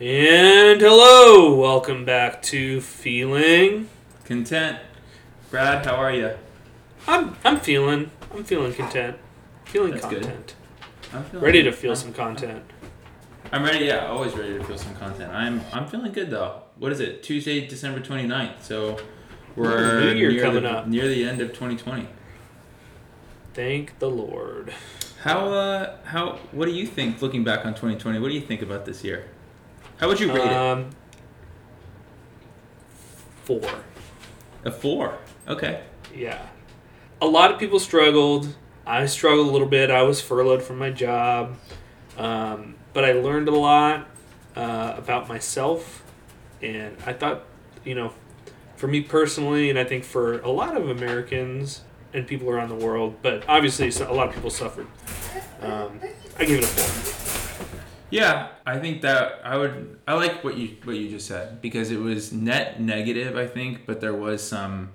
And hello, welcome back to Feeling Content. Brad, how are you? I'm feeling content. Feeling That's content. Good. I'm feeling ready good. To feel some content. I'm ready, yeah, always ready to feel some content. I'm feeling good though. What is it? Tuesday, December 29th. So we're near the end of 2020. Thank the Lord. How what do you think looking back on 2020? What do you think about this year? How would you rate it? 4. A 4? Okay. Yeah. A lot of people struggled. I struggled a little bit. I was furloughed from my job. But I learned a lot about myself. And I thought, for me personally, and I think for a lot of Americans and people around the world, but obviously a lot of people suffered. I give it a 4. Yeah, I think that I like what you just said, because it was net negative, I think, but there was some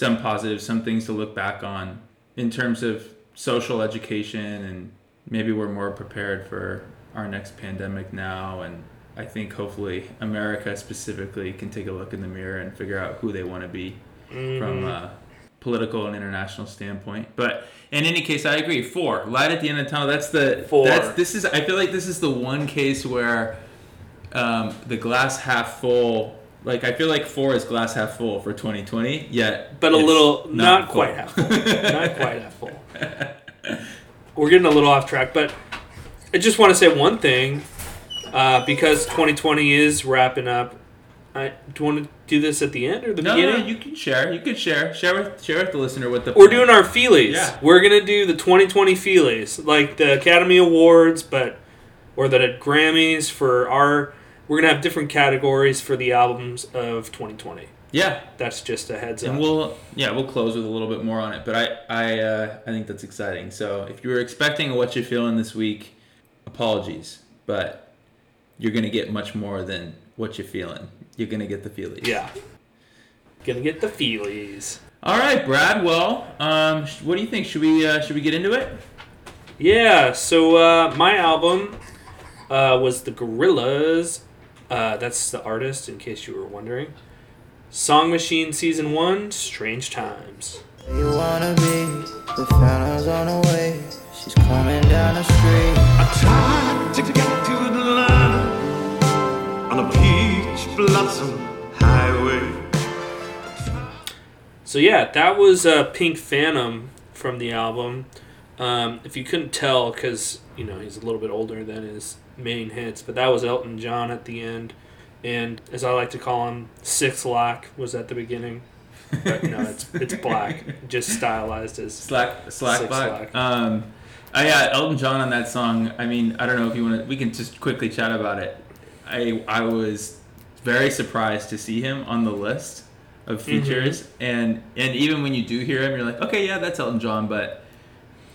positives, some things to look back on in terms of social education, and maybe we're more prepared for our next pandemic now, and I think hopefully America specifically can take a look in the mirror and figure out who they want to be from a political and international standpoint. But in any case, I agree. 4. Light at the end of the tunnel. That's the 4. I feel like this is the one case where the glass half full. Like, I feel like 4 is glass half full for 2020. Yet, but a little not quite half full. Not quite half full. We're getting a little off track, but I just want to say one thing because 2020 is wrapping up. Do you want to do this at the end or the beginning? No, you can share. Share with the listener what the We're doing our feelies. Yeah. We're going to do the 2020 feelies, like the Academy Awards, or the Grammys we're going to have different categories for the albums of 2020. Yeah. That's just a heads up. And we'll close with a little bit more on it, but I think that's exciting. So if you were expecting what you're feeling this week, apologies, but you're going to get much more than what you're feeling. You're going to get the feelies. Yeah. Going to get the feelies. All right, Brad. Well, what do you think? Should we get into it? Yeah. So my album was the Gorillaz. That's the artist, in case you were wondering. Song Machine Season 1, Strange Times. You want to be the fountain's on the way. She's coming down the street. I tried to get to the line. On a peach blossom highway. So yeah, that was Pink Phantom from the album. If you couldn't tell, because he's a little bit older than his main hits, but that was Elton John at the end, and as I like to call him, Six Lock was at the beginning. But no, it's Black, just stylized as Slack Black. Elton John on that song. I mean, I don't know if you want to. We can just quickly chat about it. I was very surprised to see him on the list of features, and even when you do hear him, you're like, okay, yeah, that's Elton John, but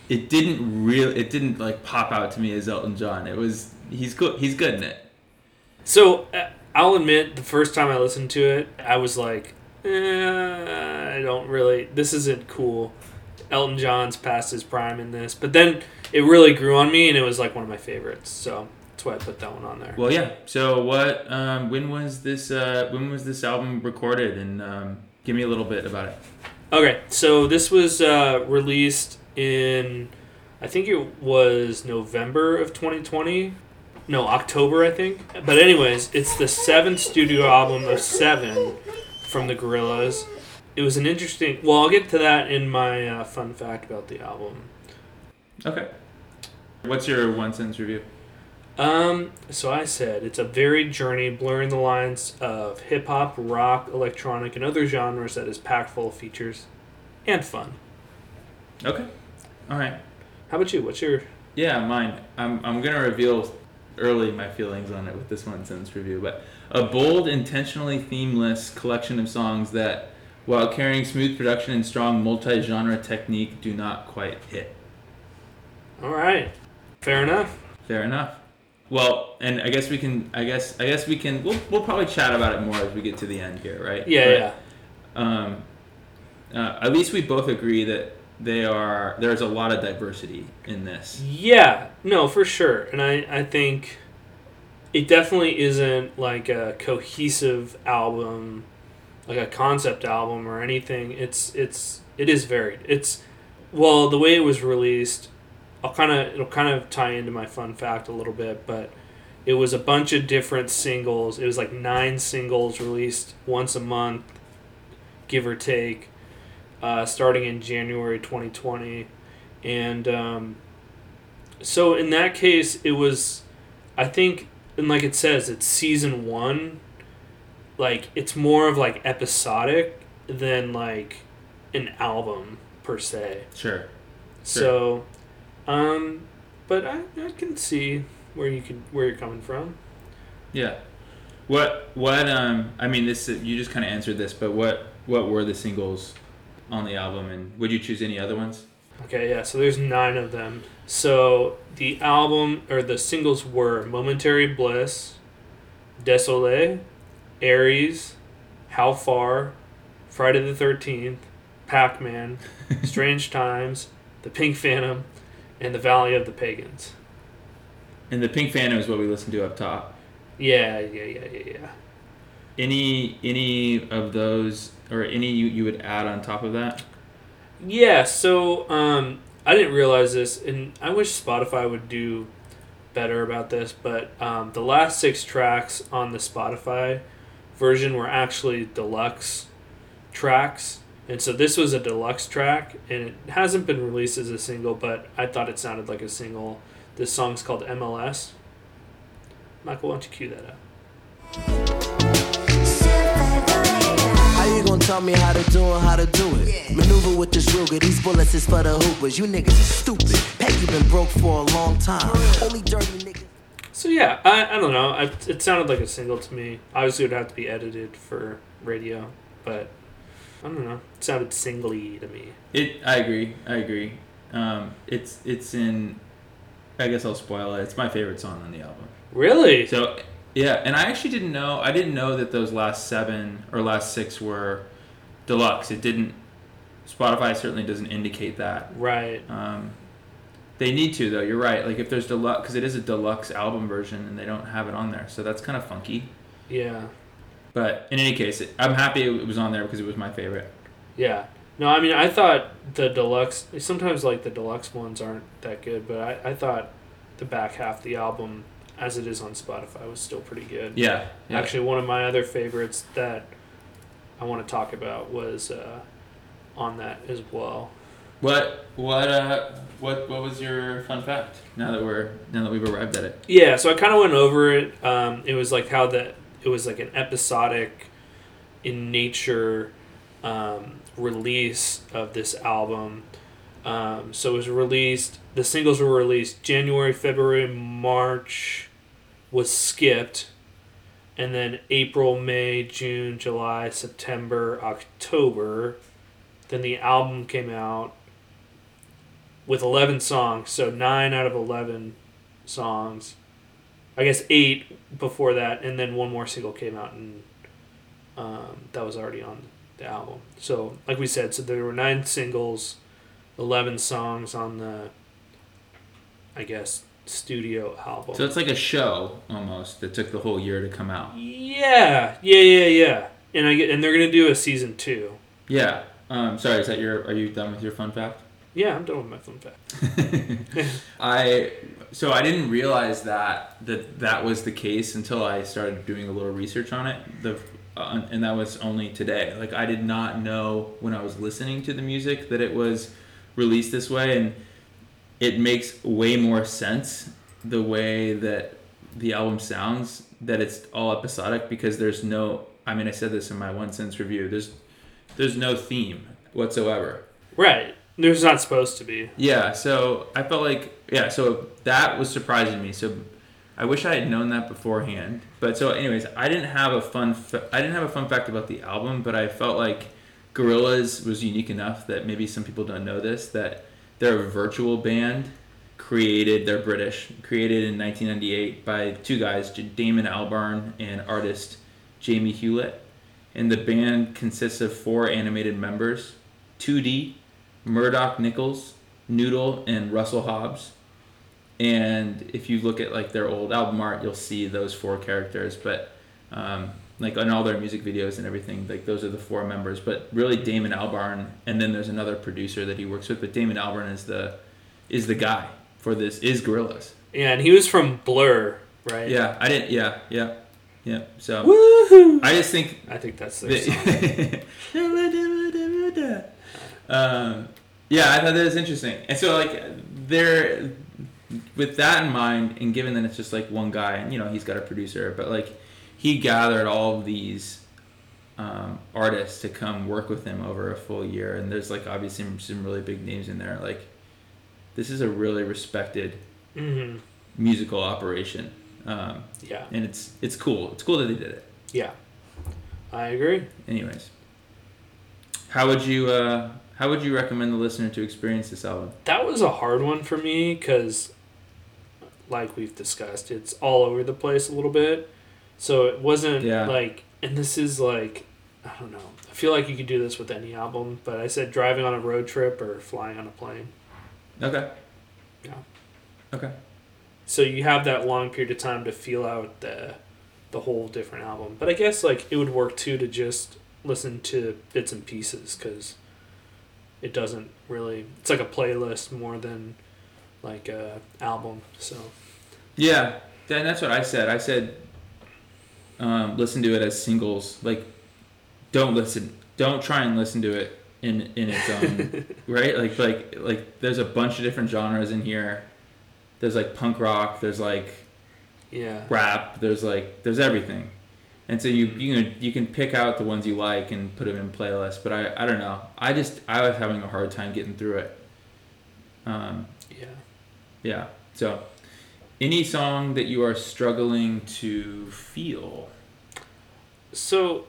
it didn't pop out to me as Elton John. It was he's good in it. So I'll admit, the first time I listened to it, I was like, this isn't cool. Elton John's past his prime in this, but then it really grew on me, and it was like one of my favorites. So. Why I put that one on there. Well, yeah. So what? When was this album recorded? And give me a little bit about it. Okay. So this was released in, I think it was November of 2020. No, October, I think. But anyways, it's the 7th studio album of 7 from the Gorillaz. It was an interesting. Well, I'll get to that in my fun fact about the album. Okay. What's your one-sentence review? So I said, it's a varied journey blurring the lines of hip-hop, rock, electronic, and other genres that is packed full of features and fun. Okay. All right. How about you? What's your... Yeah, mine. I'm going to reveal early my feelings on it with this one-sentence review, but a bold, intentionally themeless collection of songs that, while carrying smooth production and strong multi-genre technique, do not quite hit. All right. Fair enough. Well, and I guess we can. We'll probably chat about it more as we get to the end here, right? Yeah. At least we both agree that there's a lot of diversity in this. Yeah. No, for sure. And I think it definitely isn't like a cohesive album, like a concept album or anything. It is varied. Well, the way it was released, it'll kind of tie into my fun fact a little bit, but it was a bunch of different singles. It was like 9 singles released once a month, give or take, starting in January 2020. And so in that case, it was, I think, and like it says, it's season one. Like, it's more of like episodic than like an album per se. Sure. So, but I can see where you're coming from. Yeah. I mean, this, you just kind of answered this, but what were the singles on the album, and would you choose any other ones? Okay, yeah, so there's 9 of them. So the album, or the singles were Momentary Bliss, Désolé, Aries, How Far, Friday the 13th, Pac-Man, Strange Times, The Pink Phantom, and The Valley of the Pagans. And The Pink Phantom is what we listened to up top. Yeah. Any of those, or any you would add on top of that? Yeah, so I didn't realize this, and I wish Spotify would do better about this, but the last 6 tracks on the Spotify version were actually deluxe tracks, and so this was a deluxe track, and it hasn't been released as a single, but I thought it sounded like a single. This song's called MLS. Michael, why don't you cue that up? How you gonna tell me how to do it, how to do it? Yeah. Maneuver with this Ruger, these bullets is for the hoopers. You niggas are stupid. Peggy been broke for a long time. Only dirty niggas. So yeah, I don't know. It sounded like a single to me. Obviously, it would have to be edited for radio, but I don't know. It sounded singly to me. I agree. It's in. I guess I'll spoil it. It's my favorite song on the album. Really? So. Yeah, and I actually didn't know. I didn't know that those last 7 or last 6 were deluxe. It didn't. Spotify certainly doesn't indicate that. Right. They need to though. You're right. Like if there's deluxe, because it is a deluxe album version, and they don't have it on there, so that's kind of funky. Yeah. But in any case, I'm happy it was on there because it was my favorite. Yeah. No, I mean I thought the deluxe. Sometimes like the deluxe ones aren't that good, but I thought the back half of the album, as it is on Spotify, was still pretty good. Yeah, yeah. Actually, one of my other favorites that I want to talk about was on that as well. What was your fun fact? Now that we've arrived at it. Yeah, so I kind of went over it. It was like how that it was like an episodic in nature release of this album. So it was released, the singles were released January, February, March was skipped, and then April, May, June, July, September, October. Then the album came out with 11 songs, so 9 out of 11 songs. I guess 8 before that, and then one more single came out, and that was already on the album. So, like we said, so there were 9 singles, 11 songs on the, I guess, studio album. So it's like a show almost that took the whole year to come out. Yeah. And they're gonna do a season 2. Yeah. Sorry, are you done with your fun fact? Yeah, I'm done with my fun fact. I didn't realize that was the case until I started doing a little research on it. And that was only today. Like I did not know when I was listening to the music that it was released this way, and it makes way more sense the way that the album sounds, that it's all episodic, because there's no, I mean I said this in my 1 sentence review, there's no theme whatsoever. Right. There's not supposed to be. Yeah, so I felt like, yeah, so that was surprising me. So I wish I had known that beforehand. But so anyways, I didn't have a fun fact about the album, but I felt like Gorillaz was unique enough that maybe some people don't know this, that they're a virtual band created in 1998 by 2 guys, Damon Albarn and artist Jamie Hewlett. And the band consists of 4 animated members, 2D, Murdoc Niccals, Noodle, and Russel Hobbs. And if you look at like their old album art, you'll see those four characters. But like on all their music videos and everything, like those are the four members. But really, Damon Albarn, and then there's another producer that he works with. But Damon Albarn is the guy for this. Is Gorillaz. Yeah, and he was from Blur, right? Yeah, I didn't. Yeah. So woohoo! I think that's their song. Yeah, I thought that was interesting. And so like they're with that in mind, and given that it's just like one guy, and you know he's got a producer, but like he gathered all of these artists to come work with him over a full year, and there's like obviously some really big names in there. Like this is a really respected musical operation. Yeah, and it's cool. It's cool that they did it. Yeah, I agree. Anyways, how would you recommend the listener to experience this album? That was a hard one for me because, like we've discussed, it's all over the place a little bit. So it wasn't like, and this is like, I don't know. I feel like you could do this with any album, but I said driving on a road trip or flying on a plane. Okay. Yeah. Okay. So you have that long period of time to feel out the whole different album. But I guess like it would work too to just listen to bits and pieces because it doesn't really, it's like a playlist more than like a album. So yeah, and that's what I said. I said listen to it as singles. Like don't try and listen to it in its own right. Like there's a bunch of different genres in here. There's like punk rock. There's like rap. There's everything. And so you can pick out the ones you like and put them in playlists. But I don't know. I was having a hard time getting through it. Yeah. So any song that you are struggling to feel? So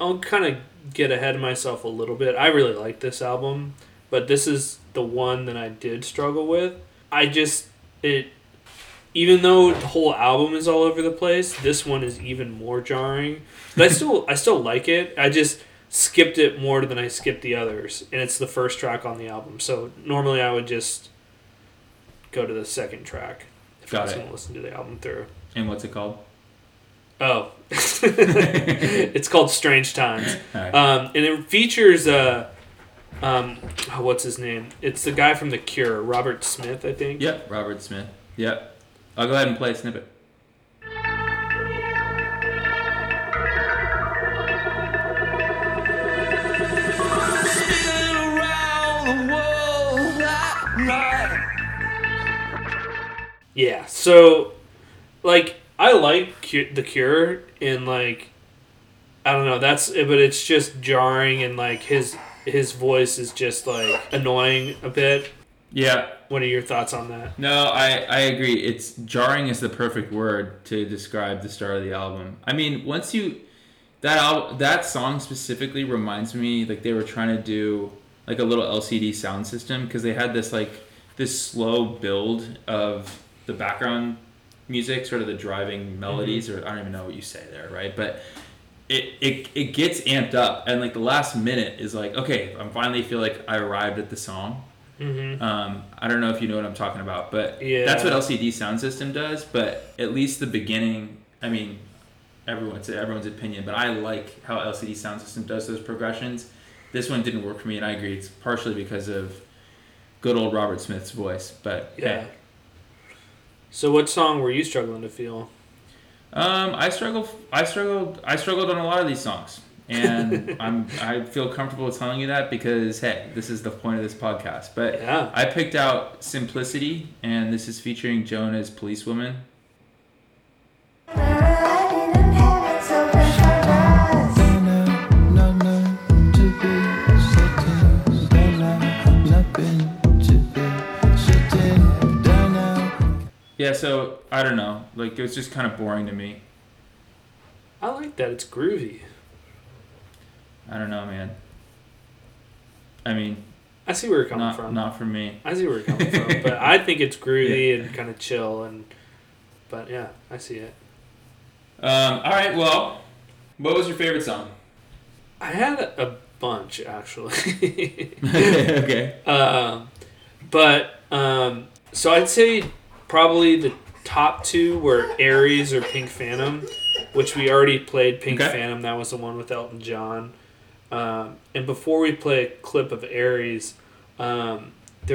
I'll kind of get ahead of myself a little bit. I really like this album. But this is the one that I did struggle with. Even though the whole album is all over the place, this one is even more jarring. But I still like it. I just skipped it more than I skipped the others, and it's the first track on the album. So normally I would just go to the second track if I was going to listen to the album through. And what's it called? Oh, it's called Strange Times, right. And it features what's his name? It's the guy from The Cure, Robert Smith, I think. Yep, Robert Smith. Yep. I'll go ahead and play a snippet. Yeah, so, like, I like The Cure, and, like, I don't know, but it's just jarring, and, like, his voice is just, like, annoying a bit. Yeah. What are your thoughts on that? No, I agree. It's jarring is the perfect word to describe the start of the album. I mean, once you that song specifically reminds me like they were trying to do like a little LCD sound system because they had this like this slow build of the background music, sort of the driving melodies, or I don't even know what you say there, right? But it gets amped up, and like the last minute is like, okay, I finally feel like I arrived at the song. Mm-hmm. I don't know if you know what I'm talking about, but that's what LCD Sound System does. But at least the beginning, I mean, everyone's opinion, but I like how LCD Sound System does those progressions. This one didn't work for me, and I agree. It's partially because of good old Robert Smith's voice. But yeah. Hey. So, what song were you struggling to feel? I struggled on a lot of these songs. And I feel comfortable telling you that because, hey, this is the point of this podcast. But yeah. I picked out Simplicity, and this is featuring Joan As Police Woman. Yeah, so, I don't know. Like, it was just kind of boring to me. I like that. It's groovy. I don't know, man. I mean... I see where you're coming from. Not for me. I see where you're coming from, but I think it's groovy and kind of chill. But yeah, I see it. All right, well, what was your favorite song? I had a bunch, actually. Okay. But, so I'd say Probably the top two were Aries or Pink Phantom, which we already played Pink Phantom. That was the one with Elton John. And before we play a clip of Aries, there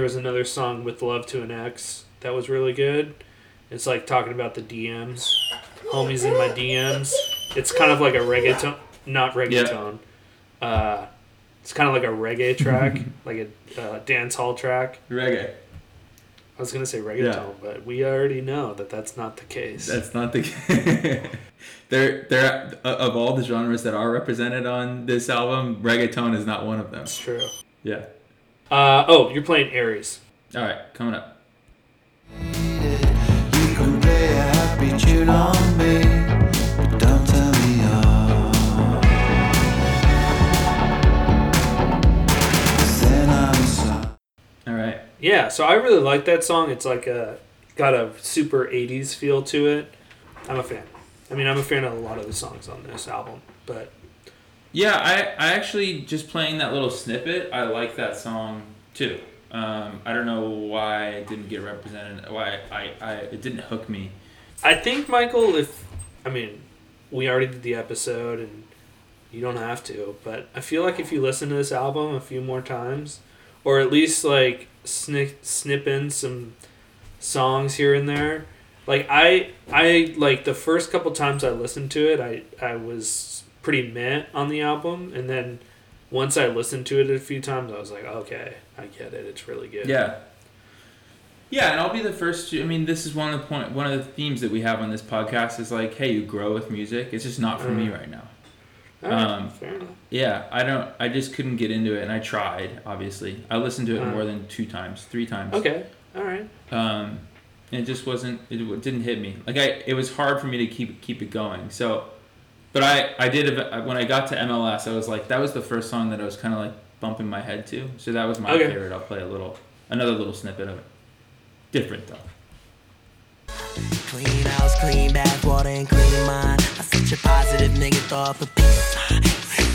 was another song with Love to an Ex that was really good. It's like talking about the DMs. Homies in my DMs. It's kind of like a reggaeton. Not reggaeton. Yeah. It's kind of like a reggae track, like a dance hall track. Reggae. I was going to say reggaeton, but we already know that that's not the case. That's not the case. They're, of all the genres that are represented on this album, reggaeton is not one of them. It's true. Yeah. Oh, you're playing Aries. All right, coming up. You can play a happy tune on me, but don't tell me all. All right. Yeah, so I really like that song. It's like got a super 80s feel to it. I'm a fan. I mean, I'm a fan of a lot of the songs on this album, but... Yeah, I actually, just playing that little snippet, I like that song, too. I don't know why it didn't get represented, why it didn't hook me. I think, Michael, we already did the episode, and you don't have to, but I feel like if you listen to this album a few more times, or at least, like... snip in some songs here and there. Like I like the first couple times I listened to it, I was pretty meh on the album, and then once I listened to it a few times, I was like, okay, I get it. It's really good. Yeah. Yeah, and I'll be the first to. I mean, this is one of the themes that we have on this podcast is like, hey, you grow with music. It's just not for me right now. Fair enough. Yeah, I just couldn't get into it, and I tried, obviously. I listened to it more than 3 times. Okay. All right. It just wasn't, it didn't hit me. Like it was hard for me to keep it going. So, but I did, when I got to MLS, I was like, that was the first song that I was kind of like bumping my head to. So that was my favorite. I'll play another little snippet of it. Different though. Clean house, clean bath, water, and clean mind. I'm such a positive nigga, thought for peace.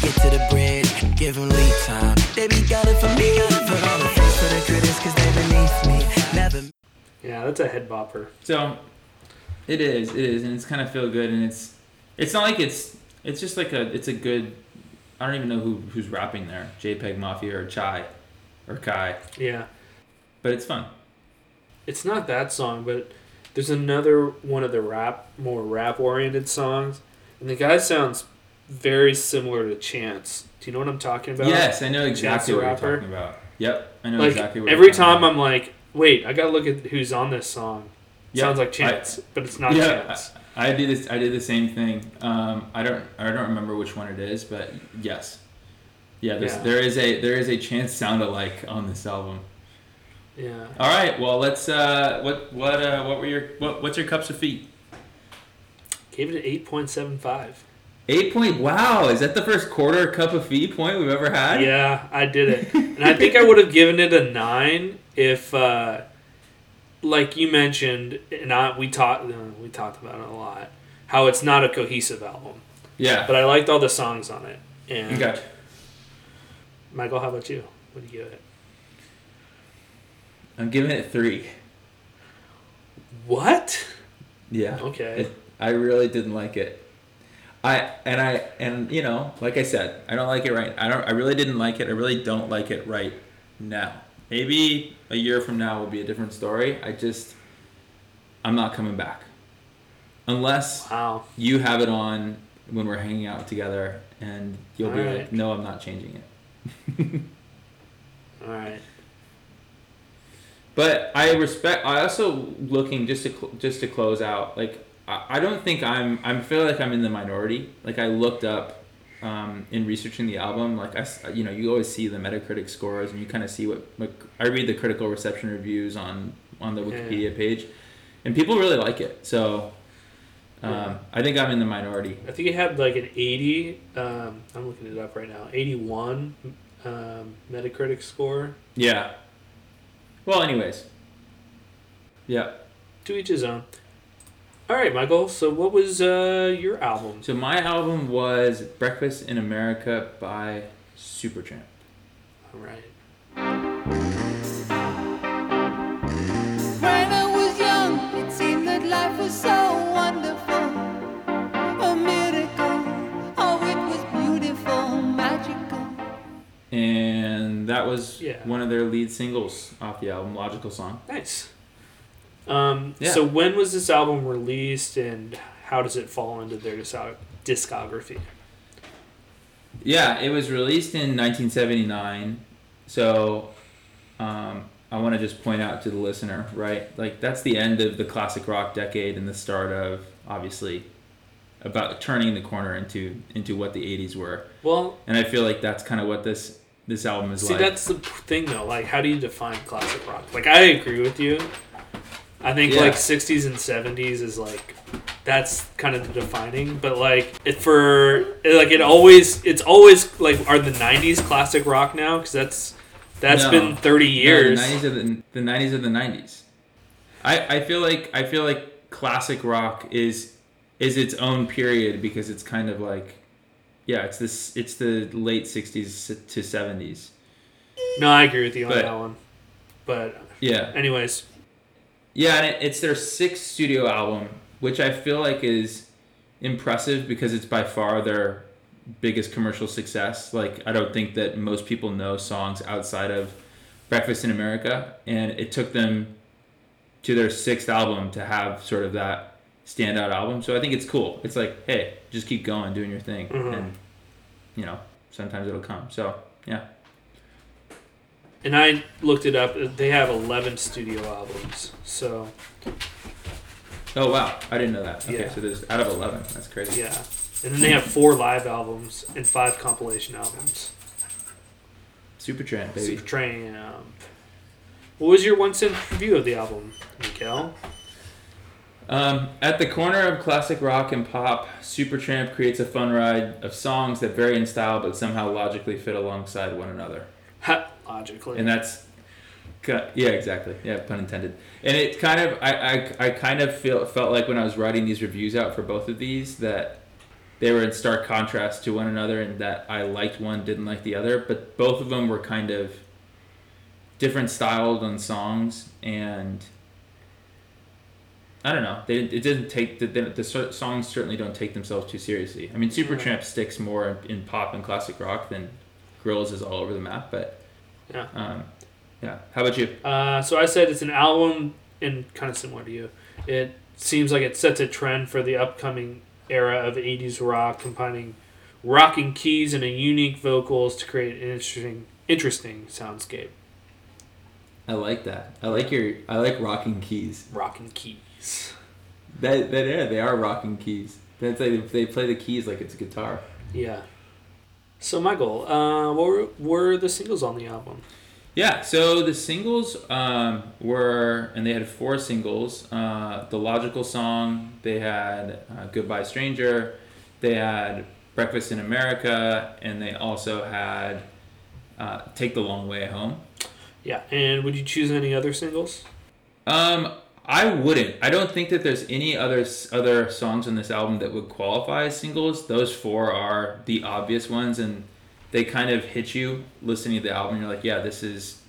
Get to the bread, give him lead time. They be gunning for me, gunning for all the things for the critics, cause they beneath me. Never. Yeah, that's a head bopper. So, it is, and it's kind of feel good, and it's not like it's just like it's a good, I don't even know who's rapping there, JPEG Mafia or Chai, or Kai. Yeah. But it's fun. It's not that song, but... There's another one of the more rap-oriented songs, and the guy sounds very similar to Chance. Do you know what I'm talking about? Yes, I know exactly what you're talking about. Yep, I know exactly what you're talking about. Every time I'm like, wait, I gotta look at who's on this song. Yep. Sounds like Chance, but it's not Chance. I did the same thing. I don't remember which one it is, but yes, there is a Chance sound alike on this album. Yeah. All right. Well, let's. What's your cups of feet? Gave it an 8.75. 8. Wow, is that the first quarter cup of feet point we've ever had? Yeah, I did it, and I think I would have given it a 9 if, like you mentioned, and we talked about it a lot how it's not a cohesive album. Yeah. But I liked all the songs on it. And okay. Michael, how about you? What do you give it? I'm giving it 3. What? Yeah. Okay. I really didn't like it. Like I said, I don't like it right. I really didn't like it. I really don't like it right now. Maybe a year from now will be a different story. I'm not coming back. Unless you have it on when we're hanging out together and you'll be like, no, I'm not changing it. All right. But just to close out, like, I don't think I feel like I'm in the minority. Like, I looked up, in researching the album, like, you always see the Metacritic scores, and you kind of see I read the critical reception reviews on the Wikipedia page, and people really like it. So, I think I'm in the minority. I think it had, like, an 80, I'm looking it up right now, 81, Metacritic score. Yeah. Well, anyways. Yeah. To each his own. All right, Michael. So what was your album? So my album was Breakfast in America by Supertramp. All right. When I was young. that was one of their lead singles off the album, Logical Song. Nice. So when was this album released, and how does it fall into their discography? Yeah, it was released in 1979. So I want to just point out to the listener, right? Like, that's the end of the classic rock decade and the start of, obviously, about turning the corner into what the 80s were. Well, and I feel like that's kind of what this album is like. See, that's the thing, though. Like, how do you define classic rock? Like, I agree with you. I think, like, 60s and 70s is, like, that's kind of the defining. But, like, it's always, like, are the 90s classic rock now? Because that's been 30 years. No, the 90s are the 90s. I feel like classic rock is its own period, because it's kind of like, it's the late 60s to 70s. No, I agree with you on that one. But, anyways... Yeah, and it's their sixth studio album, which I feel like is impressive because it's by far their biggest commercial success. Like, I don't think that most people know songs outside of Breakfast in America, and it took them to their sixth album to have sort of that standout album. So I think it's cool. It's like, hey, just keep going, doing your thing, and, sometimes it'll come. So, yeah. And I looked it up. They have 11 studio albums. So. Oh, wow. I didn't know that. Okay, so there's out of 11. That's crazy. Yeah. And then they have 4 live albums and 5 compilation albums. Supertramp, baby. Supertramp. What was your one-sentence review of the album, Mikkel? At the corner of classic rock and pop, Supertramp creates a fun ride of songs that vary in style but somehow logically fit alongside one another. Logically. And that's, exactly. Yeah, pun intended. And it kind of, I kind of felt like when I was writing these reviews out for both of these that they were in stark contrast to one another, and that I liked one, didn't like the other, but both of them were kind of different styles on songs, and I don't know. The songs certainly don't take themselves too seriously. I mean, Supertramp sticks more in pop and classic rock than Gorillaz is all over the map, but... Yeah. How about you? So I said it's an album, and kind of similar to you. It seems like it sets a trend for the upcoming era of 80s rock, combining rocking keys and a unique vocals to create an interesting soundscape. I like that. I like rocking keys. Rocking keys. They are rocking keys. That's like they play the keys like it's a guitar. Yeah. So, Michael, what were the singles on the album? Yeah, so the singles were, and they had 4 singles. The Logical Song, they had Goodbye Stranger, they had Breakfast in America, and they also had Take the Long Way Home. Yeah, and would you choose any other singles? I wouldn't. I don't think that there's any other songs on this album that would qualify as singles. Those 4 are the obvious ones, and they kind of hit you listening to the album. You're like, yeah, this is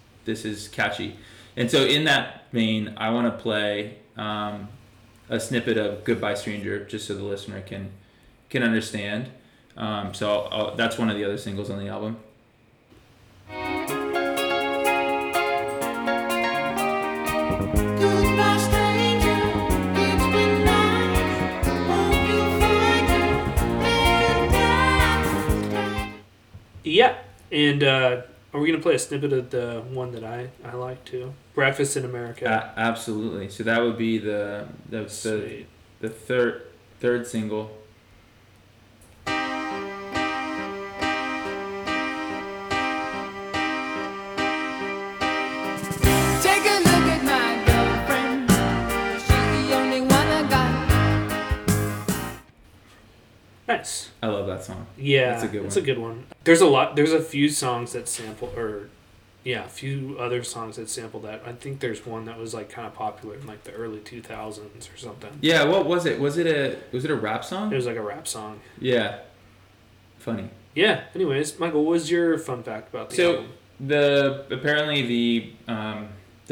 catchy. And so in that vein, I want to play a snippet of Goodbye Stranger just so the listener can understand. So that's one of the other singles on the album. Yeah, and are we going to play a snippet of the one that I like too? Breakfast in America. Absolutely. So that would be the third single. Take a look at my girlfriend. She's the only one I got. Nice. I love that song. Yeah, it's a good one. There's a few songs that sample, a few other songs that sample that. I think there's one that was like kind of popular in like the early 2000s or something. Yeah, what was it? Was it a rap song? It was like a rap song. Yeah, funny. Yeah. Anyways, Michael, what was your fun fact about the album? The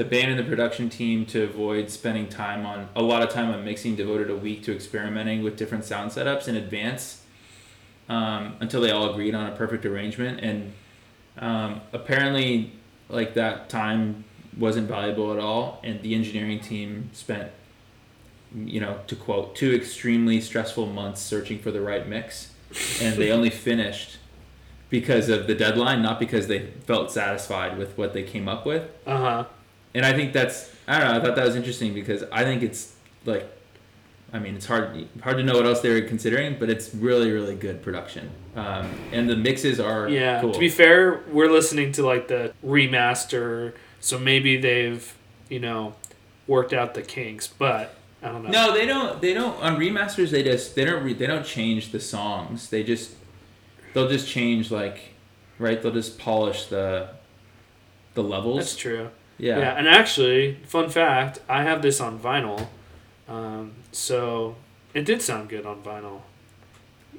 band and the production team, to avoid spending a lot of time on mixing, devoted a week to experimenting with different sound setups in advance until they all agreed on a perfect arrangement. And Apparently, like, that time wasn't valuable at all, and the engineering team spent, you know, to quote, 2 extremely stressful months searching for the right mix, and they only finished because of the deadline, not because they felt satisfied with what they came up with. Uh-huh. And I think that's, I don't know, I thought that was interesting because I think it's, like, I mean, it's hard to know what else they were considering, but it's really, really good production. And the mixes are cool. To be fair, we're listening to, like, the remaster, so maybe they've, you know, worked out the kinks, but I don't know. No, they don't on remasters, they don't change the songs. They'll just change, like, right? They'll just polish the levels. That's true. Yeah, and actually, fun fact, I have this on vinyl. So it did sound good on vinyl.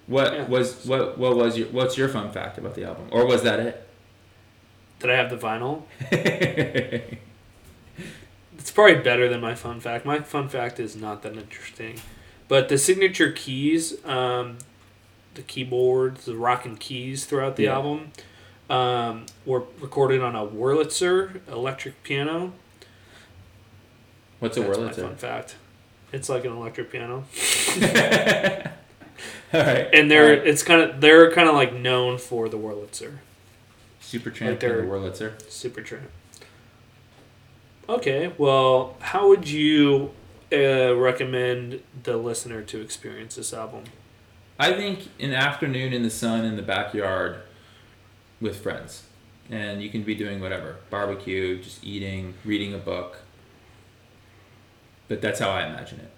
What's your fun fact about the album? Or was that it? Did I have the vinyl? It's probably better than my fun fact. My fun fact is not that interesting. But the signature keys, the keyboards, the rocking keys throughout the album, were recorded on a Wurlitzer electric piano. What's a Wurlitzer? That's my fun fact. It's like an electric piano. All right. And they're kind of like known for the Wurlitzer. Supertramp and the Wurlitzer. Supertramp. Okay, well, how would you recommend the listener to experience this album? I think an afternoon in the sun in the backyard with friends. And you can be doing whatever. Barbecue, just eating, reading a book. But that's how I imagine it.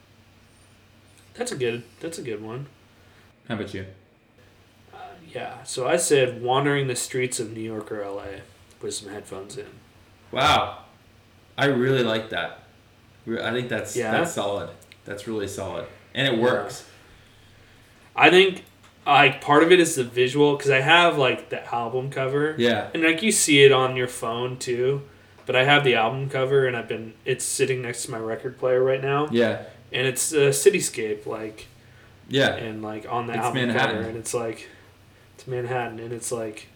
That's a good one. How about you? So I said wandering the streets of New York or LA with some headphones in. Wow. I really like that. I think that's solid. That's really solid. And it works. I think, like, part of it is the visual, because I have, like, the album cover. Yeah. And, like, you see it on your phone too. But I have the album cover, and it's sitting next to my record player right now. Yeah. And it's a cityscape, like. Yeah. And, like, on the album Manhattan. Cover, and it's Manhattan, and it's like,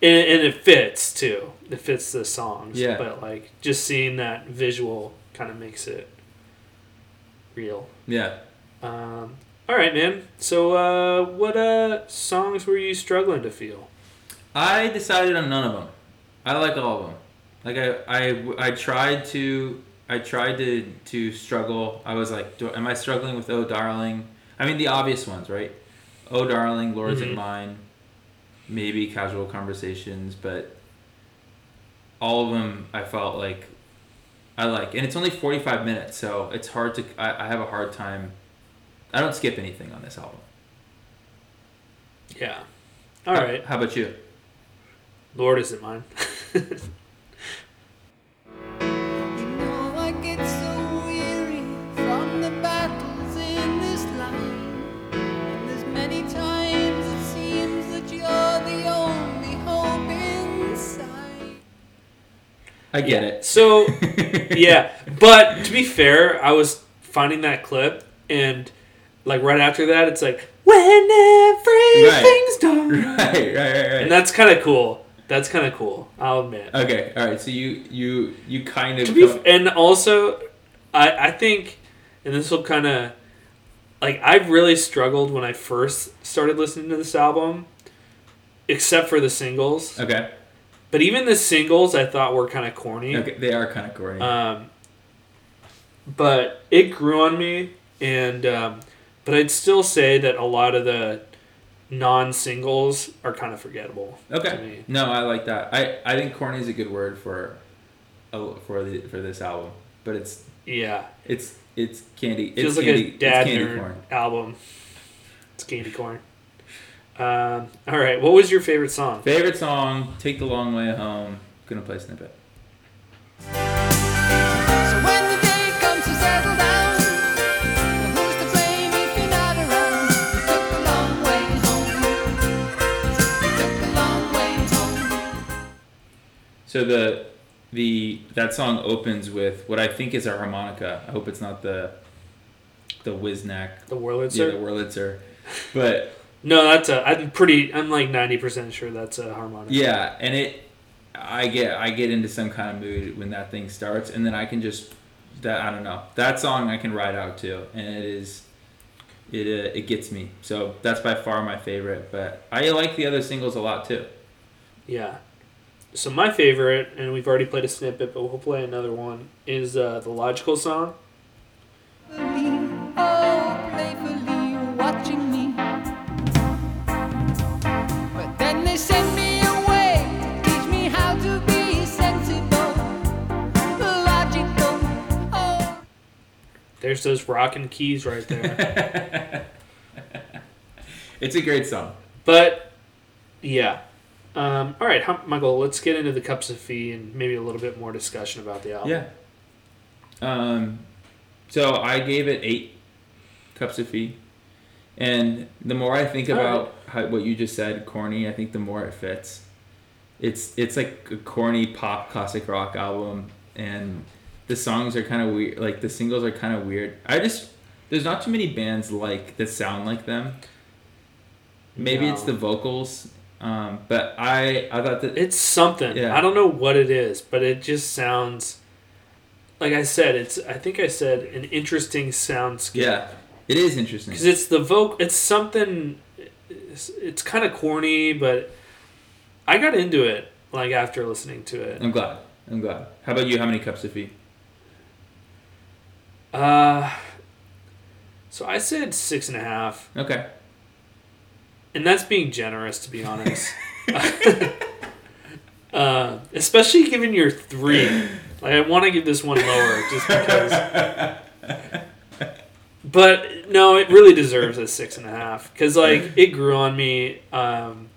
and it fits too. It fits the songs. Yeah. But, like, just seeing that visual kind of makes it real. Yeah. All right, man. So, what songs were you struggling to feel? I decided on none of them. I like all of them. Like, I tried to struggle. I was like, am I struggling with Oh Darling? I mean, the obvious ones, right? Oh Darling, Laura's and Mine, maybe Casual Conversations, but all of them I felt like I like. And it's only 45 minutes, so it's hard to, I have a hard time. I don't skip anything on this album. Yeah. All right. How about you? Lord isn't mine. I get it. So, yeah. But to be fair, I was finding that clip, and, like, right after that, it's like, when everything's done. Right. And that's kind of cool. I'll admit. Okay, all right. So you kind of and also, I think, and this will kind of, like, I've really struggled when I first started listening to this album, except for the singles. Okay. But even the singles, I thought were kind of corny. Okay, they are kind of corny. But it grew on me, and but I'd still say that a lot of the non-singles are kind of forgettable. Okay. To me. No, I like that. I think corny is a good word for this album, but it's it's candy. Feels like a dad nerd album. It's candy corn. All right. What was your favorite song? Favorite song? Take the Long Way Home. Gonna play a snippet. So the that song opens with what I think is a harmonica. I hope it's not the Wiznak. The Wurlitzer. Yeah, the Wurlitzer. But No, that's a. I'm like 90% sure that's a harmonic. Yeah, and it. I get into some kind of mood when that thing starts, and then I can just that I don't know that song I can ride out to, and it gets me. So that's by far my favorite, but I like the other singles a lot too. Yeah. So my favorite, and we've already played a snippet, but we'll play another one, is the Logical Song. Oh, playfully watching me, but then they send me. There's those rockin' keys right there. It's a great song. But, yeah. All right, Michael, let's get into the Cups of Fee and maybe a little bit more discussion about the album. Yeah. So I gave it 8 Cups of Fee. And the more I think about what you just said, corny, I think the more it fits. It's like a corny pop classic rock album, and... the songs are kind of weird. Like, the singles are kind of weird. There's not too many bands like that sound like them. Maybe it's the vocals. But I thought that... it's something. Yeah. I don't know what it is, but it just sounds... like I said, I think I said an interesting soundscape. Yeah, it is interesting. Because it's the vocal... it's something... it's kind of corny, but I got into it, like, after listening to it. I'm glad. How about you? How many Cups of Fee? So I said 6.5. Okay. And that's being generous, to be honest. Especially given your 3. Like, I want to give this one lower just because. But no, it really deserves a 6.5 because, like, it grew on me. But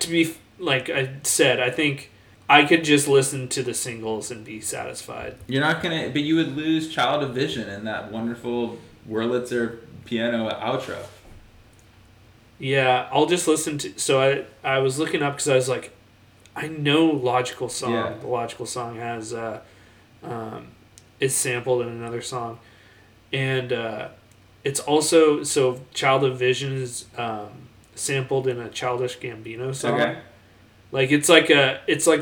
to be like I said, I think. I could just listen to the singles and be satisfied. You're not going to... but you would lose Child of Vision and that wonderful Wurlitzer piano outro. Yeah, I'll just listen to... so I was looking up because I was like, I know Logical Song. Yeah. The Logical Song has... is sampled in another song. And it's also... so Child of Vision is sampled in a Childish Gambino song. Okay. Like, it's like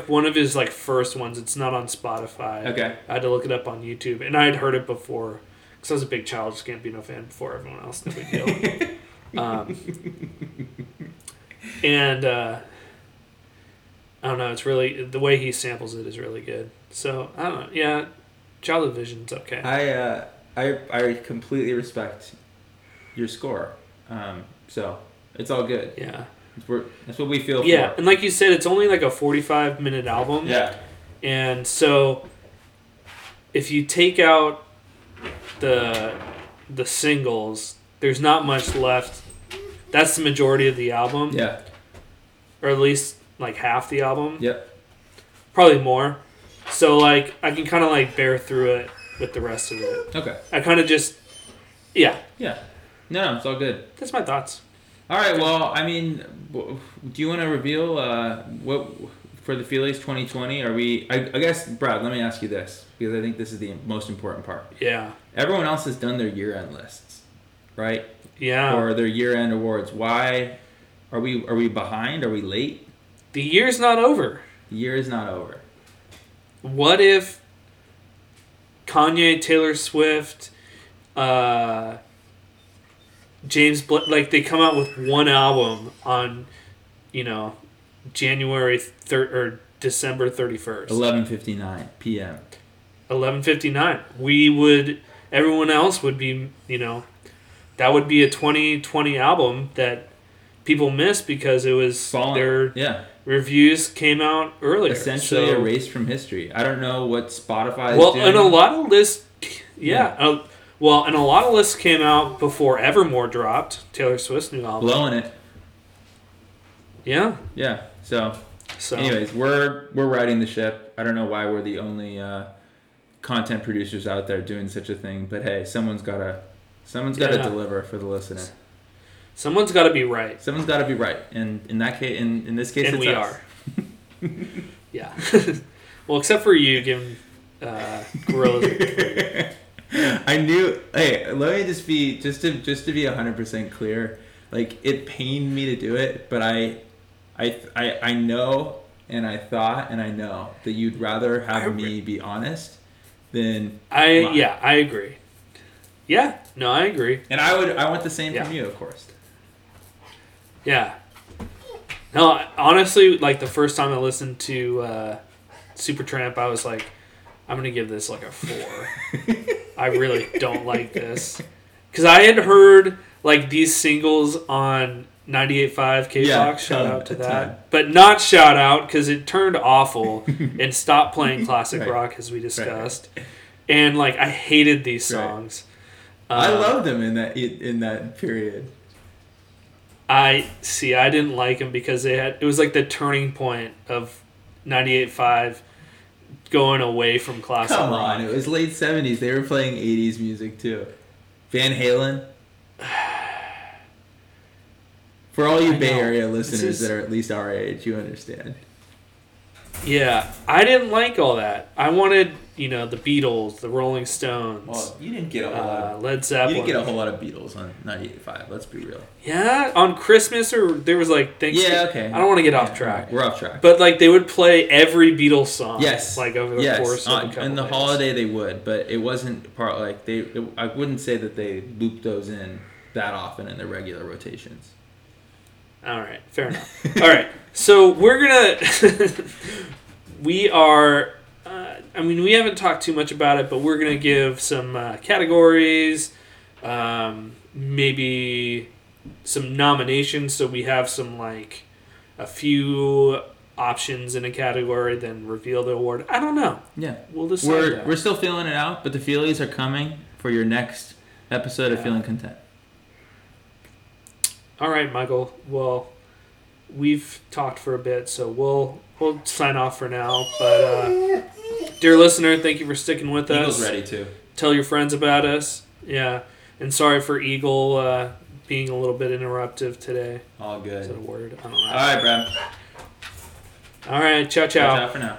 one of his, like, first ones. It's not on Spotify. Okay. I had to look it up on YouTube. And I had heard it before, because I was a big Childish Gambino fan before everyone else. No big deal. I don't know. It's really, the way he samples it is really good. So, I don't know. Yeah, Child of Vision's okay. I completely respect your score. So, it's all good. Yeah. That's what we feel for. Yeah, and like you said, it's only like a 45-minute album. Yeah. And so if you take out the singles, there's not much left. That's the majority of the album. Yeah. Or at least like half the album. Yep. Probably more. So like I can kind of like bear through it with the rest of it. Okay. I kind of just... yeah. Yeah. No, it's all good. That's my thoughts. All right, well, I mean, do you want to reveal what for the Feelies 2020? Are we... I guess, Brad, let me ask you this, because I think this is the most important part. Yeah. Everyone else has done their year-end lists, right? Yeah. Or their year-end awards. Why are we behind? Are we late? The year's not over. The year is not over. What if Kanye, Taylor Swift, James Blake, like, they come out with one album on, you know, January 3rd or December 31st. 11:59 p.m. 11:59. Everyone else would be, you know, that would be a 2020 album that people missed because it was reviews came out earlier. Essentially erased from history. I don't know what Spotify is doing. And a lot of lists, and a lot of lists came out before Evermore dropped, Taylor Swift's new album. Blowing it. Yeah. Yeah. So anyways, we're riding the ship. I don't know why we're the only content producers out there doing such a thing, but hey, someone's gotta deliver for the listener. Someone's gotta be right. Someone's gotta be right. And in this case and it's us. And we are. Yeah. Well, except for you giving Gorillaz I knew. Hey, let me just be just to be 100% clear. Like, it pained me to do it, but I know, and I thought, and I know that you'd rather have me be honest than mine. Yeah, I agree. Yeah, no, I agree. And I want the same from you, of course. Yeah. No, honestly, like, the first time I listened to Supertramp, I was like, I'm going to give this, like, a 4. I really don't like this. Because I had heard, like, these singles on 98.5 K Shock. Shout out to that. But not shout out, because it turned awful and stopped playing classic rock, as we discussed. Right. And, like, I hated these songs. I loved them in that period. I didn't like them because it was like the turning point of 98.5 going away from classic rock. Come on, it was late 70s. They were playing 80s music too. Van Halen. For all you Bay Area listeners that are at least our age, you understand. Yeah, I didn't like all that. I wanted, the Beatles, the Rolling Stones. Well, you didn't get a whole lot of Led Zeppelin. You didn't get a whole lot of Beatles on 98.5. Let's be real. Yeah, on Christmas or there was like Thanksgiving. Yeah, okay. I don't want to get off track. We're off track. But like they would play every Beatles song. Yes. Like over the course of a couple in the days. Holiday they would, but it wasn't part like I wouldn't say that they looped those in that often in their regular rotations. All right, fair enough. All right, so we're gonna we haven't talked too much about it, but we're gonna give some categories, maybe some nominations. So we have some like a few options in a category, then reveal the award. I don't know. Yeah, we'll decide. We're still feeling it out, but the feelies are coming for your next episode of Feeling Content. All right, Michael. Well, we've talked for a bit, so we'll sign off for now. But dear listener, thank you for sticking with us. Eagle's ready to tell your friends about us. Yeah, and sorry for Eagle being a little bit interruptive today. All good. Is that a word? I don't know. All right, Brad. All right, ciao, ciao. Ciao for now.